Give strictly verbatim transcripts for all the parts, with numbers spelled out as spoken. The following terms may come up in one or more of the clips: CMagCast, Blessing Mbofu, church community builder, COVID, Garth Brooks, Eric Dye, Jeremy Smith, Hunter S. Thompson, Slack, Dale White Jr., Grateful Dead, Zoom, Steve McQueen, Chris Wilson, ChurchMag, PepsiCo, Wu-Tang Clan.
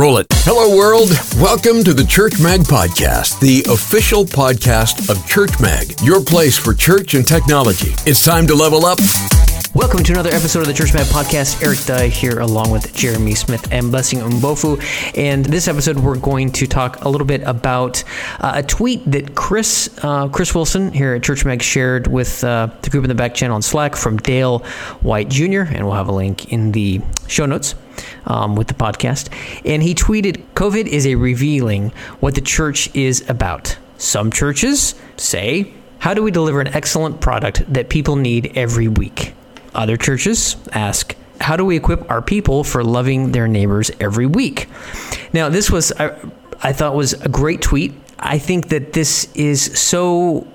Roll it. Hello, world. Welcome to the ChurchMag podcast, the official podcast of ChurchMag, your place for church and technology. It's time to level up. Welcome to another episode of the ChurchMag Podcast. Eric Dye here along with Jeremy Smith and Blessing Mbofu. And this episode, we're going to talk a little bit about uh, a tweet that Chris uh, Chris Wilson here at ChurchMag shared with uh, the group in the back channel on Slack from Dale White Junior And we'll have a link in the show notes um, with the podcast. And he tweeted, "COVID is a revealing what the church is about. Some churches say, how do we deliver an excellent product that people need every week? Other churches ask, how do we equip our people for loving their neighbors every week?" Now, this was, I, I thought was a great tweet. I think that this is so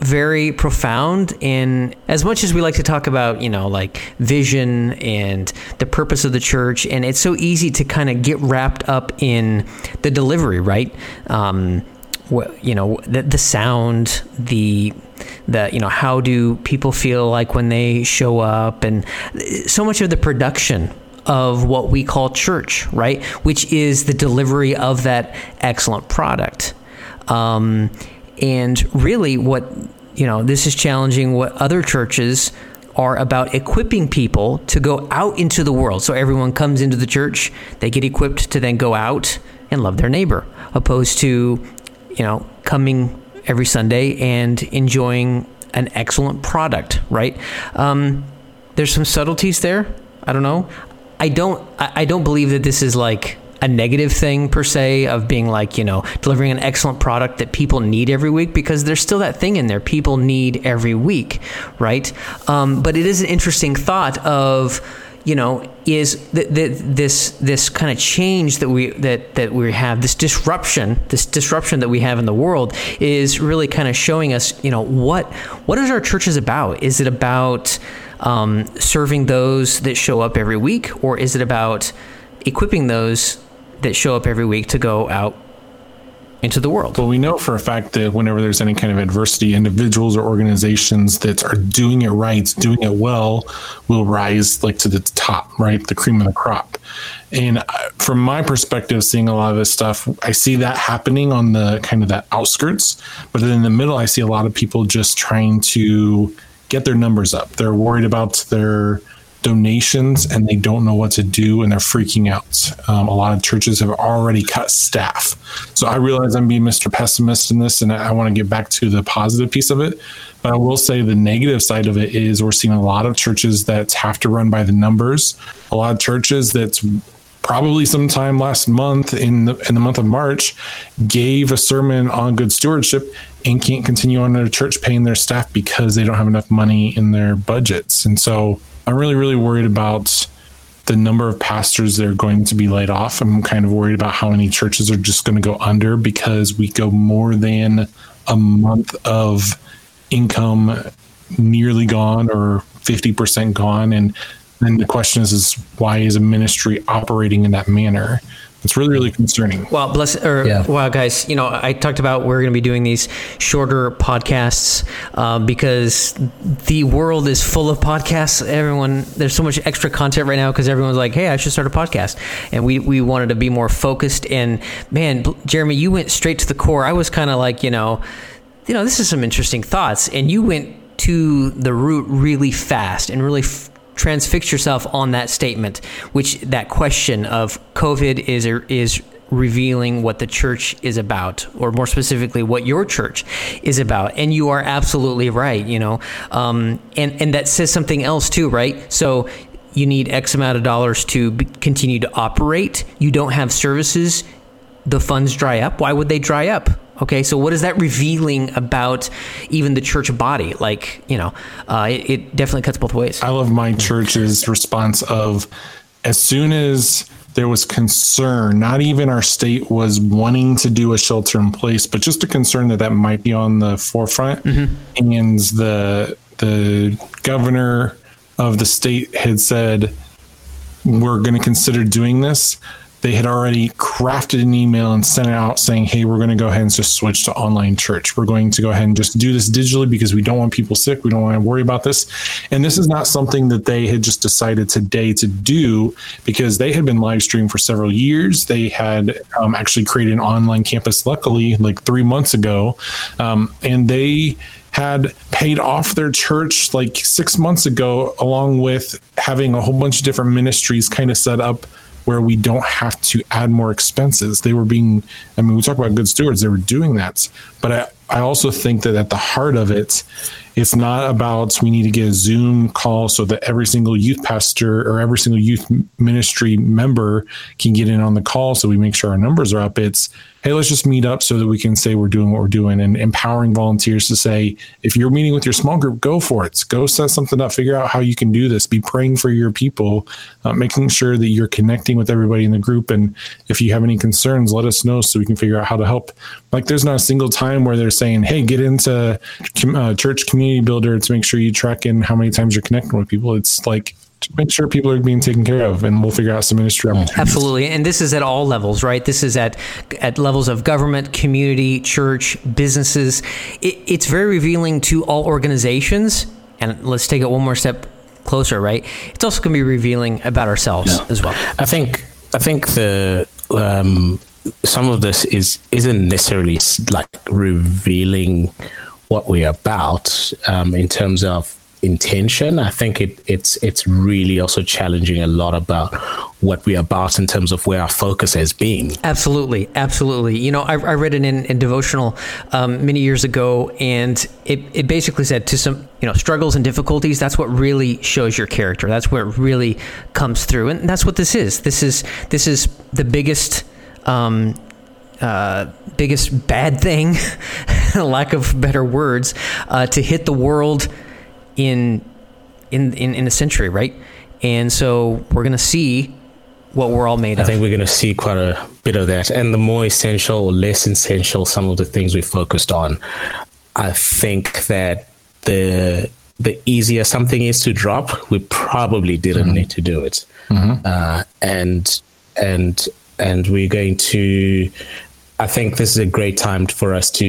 very profound, and as much as we like to talk about, you know, like vision and the purpose of the church, and it's so easy to kind of get wrapped up in the delivery, right? Um, well, you know, the, the sound, the... that, you know, how do people feel like when they show up, and so much of the production of what we call church, right? Which is the delivery of that excellent product. Um, and really what, you know, this is challenging what other churches are about, equipping people to go out into the world. So everyone comes into the church, they get equipped to then go out and love their neighbor, opposed to, you know, coming every Sunday and enjoying an excellent product, right? Um, there's some subtleties there. I don't know. I don't, I don't believe that this is like a negative thing per se of being like, you know, delivering an excellent product that people need every week, because there's still that thing in there. People need every week, right? Um, but it is an interesting thought of, you know, is th- th- this this kind of change that we that that we have, this disruption, this disruption that we have in the world, is really kind of showing us, you know, what what is our churches about? Is it about um, serving those that show up every week, or is it about equipping those that show up every week to go out into the world? Well, we know for a fact that whenever there's any kind of adversity, individuals or organizations that are doing it right, doing it well, will rise like to the top, right? The cream of the crop. And from my perspective, seeing a lot of this stuff, I see that happening on the kind of the outskirts, but then in the middle, I see a lot of people just trying to get their numbers up. They're worried about their donations and they don't know what to do, and they're freaking out. Um, a lot of churches have already cut staff. So I realize I'm being Mister Pessimist in this, and I, I want to get back to the positive piece of it. But I will say the negative side of it is we're seeing a lot of churches that have to run by the numbers. A lot of churches that's probably sometime last month in the, in the month of March gave a sermon on good stewardship and can't continue on their church paying their staff because they don't have enough money in their budgets. And so I'm really, really worried about the number of pastors that are going to be laid off. I'm kind of worried about how many churches are just going to go under because we go more than a month of income nearly gone or fifty percent gone. And then the question is, is why is a ministry operating in that manner? It's really, really concerning. Well, bless, or, yeah. Wow, guys, you know, I talked about we're going to be doing these shorter podcasts um, because the world is full of podcasts. Everyone, there's so much extra content right now because everyone's like, hey, I should start a podcast. And we, we wanted to be more focused. And man, Jeremy, you went straight to the core. I was kind of like, you know, you know, this is some interesting thoughts. And you went to the root really fast and really f- transfix yourself on that statement, which that question of COVID is is revealing what the church is about, or more specifically, what your church is about. And you are absolutely right, you know, um, and, and that says something else too, right? So you need X amount of dollars to b- continue to operate. You don't have services. The funds dry up. Why would they dry up? Okay, so what is that revealing about even the church body? Like, you know, uh, it, it definitely cuts both ways. I love my church's response of, as soon as there was concern, not even our state was wanting to do a shelter in place, but just a concern that that might be on the forefront. Mm-hmm. And the the governor of the state had said, we're going to consider doing this. they had already crafted an email and sent it out saying, hey, we're going to go ahead and just switch to online church. We're going to go ahead and just do this digitally because we don't want people sick. We don't want to worry about this. And this is not something that they had just decided today to do, because they had been live streamed for several years. They had um, actually created an online campus, luckily, like three months ago. Um, and they had paid off their church like six months ago, along with having a whole bunch of different ministries kind of set up where we don't have to add more expenses. They were being, I mean, we talk about good stewards, they were doing that. But I, I also think that at the heart of it, it's not about we need to get a Zoom call so that every single youth pastor or every single youth ministry member can get in on the call so we make sure our numbers are up. It's, hey, let's just meet up so that we can say we're doing what we're doing, and empowering volunteers to say, if you're meeting with your small group, go for it. Go set something up, figure out how you can do this, be praying for your people, uh, making sure that you're connecting with everybody in the group. And if you have any concerns, let us know so we can figure out how to help. Like, there's not a single time where they're saying, hey, get into uh, Church Community Builder to make sure you track in how many times you're connecting with people. It's like, to make sure people are being taken care of, and we'll figure out some ministry opportunities. Absolutely. And this is at all levels, right? This is at at levels of government, community, church, businesses. It, it's very revealing to all organizations. And let's take it one more step closer, right? It's also going to be revealing about ourselves yeah. as well. I think I think the um, some of this is isn't necessarily like revealing what we're about um, in terms of intention. I think it it's it's really also challenging a lot about what we're about in terms of where our focus has been. Absolutely, absolutely. You know, I, I read it in, in devotional um, many years ago, and it it basically said to some you know struggles and difficulties. That's what really shows your character. That's where it really comes through, and that's what this is. This is this is the biggest. Um, Uh, biggest bad thing, lack of better words, uh, to hit the world in, in in in a century, right? And so we're gonna see what we're all made I of. I think we're gonna see quite a bit of that, and the more essential or less essential some of the things we focused on. I think that the the easier something is to drop, we probably didn't mm-hmm. need to do it, mm-hmm. uh, and and and we're going to. I think this is a great time for us to,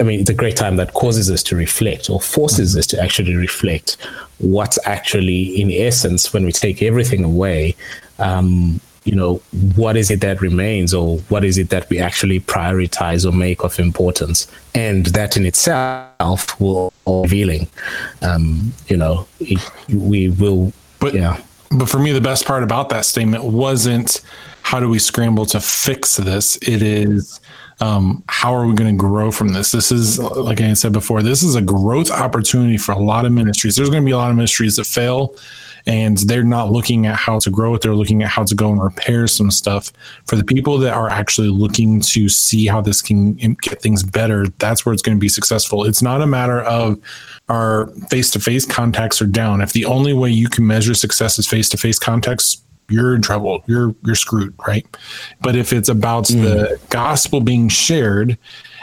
I mean, it's a great time that causes us to reflect or forces mm-hmm. us to actually reflect what's actually, in essence, when we take everything away, um, you know, what is it that remains, or what is it that we actually prioritize or make of importance? And that in itself will be revealing, um, you know, it, we will, but, yeah. But for me, the best part about that statement wasn't, how do we scramble to fix this? It is, um, how are we going to grow from this? This is, like I said before, this is a growth opportunity for a lot of ministries. There's going to be a lot of ministries that fail, and they're not looking at how to grow it. They're looking at how to go and repair some stuff. For the people that are actually looking to see how this can get things better, that's where it's going to be successful. It's not a matter of our face-to-face contacts are down. If the only way you can measure success is face-to-face contacts, you're in trouble. You're you're screwed, right? But if it's about mm. the gospel being shared,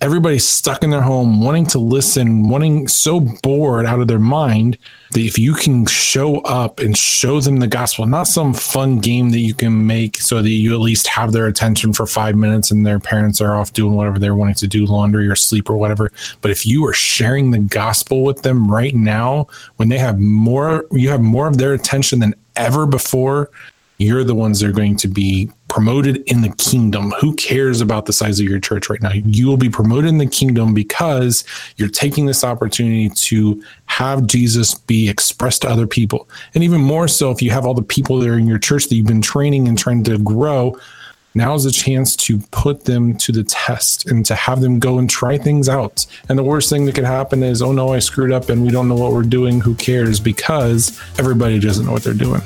everybody's stuck in their home, wanting to listen, wanting so bored out of their mind that if you can show up and show them the gospel, not some fun game that you can make so that you at least have their attention for five minutes and their parents are off doing whatever they're wanting to do, laundry or sleep or whatever. But if you are sharing the gospel with them right now, when they have more, you have more of their attention than ever before, you're the ones that are going to be promoted in the kingdom. Who cares about the size of your church right now? You will be promoted in the kingdom because you're taking this opportunity to have Jesus be expressed to other people. And even more so, if you have all the people that are in your church that you've been training and trying to grow, now is a chance to put them to the test and to have them go and try things out. And the worst thing that could happen is, oh no, I screwed up and we don't know what we're doing. Who cares? Because everybody doesn't know what they're doing.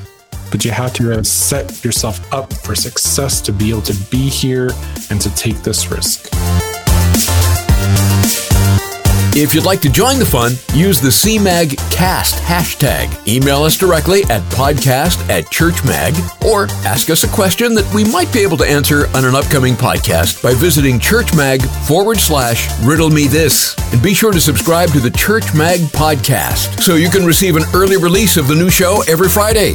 But you have to set yourself up for success to be able to be here and to take this risk. If you'd like to join the fun, use the CMagCast hashtag. Email us directly at podcast at churchmag, or ask us a question that we might be able to answer on an upcoming podcast by visiting churchmag forward slash riddle me this. And be sure to subscribe to the ChurchMag podcast so you can receive an early release of the new show every Friday.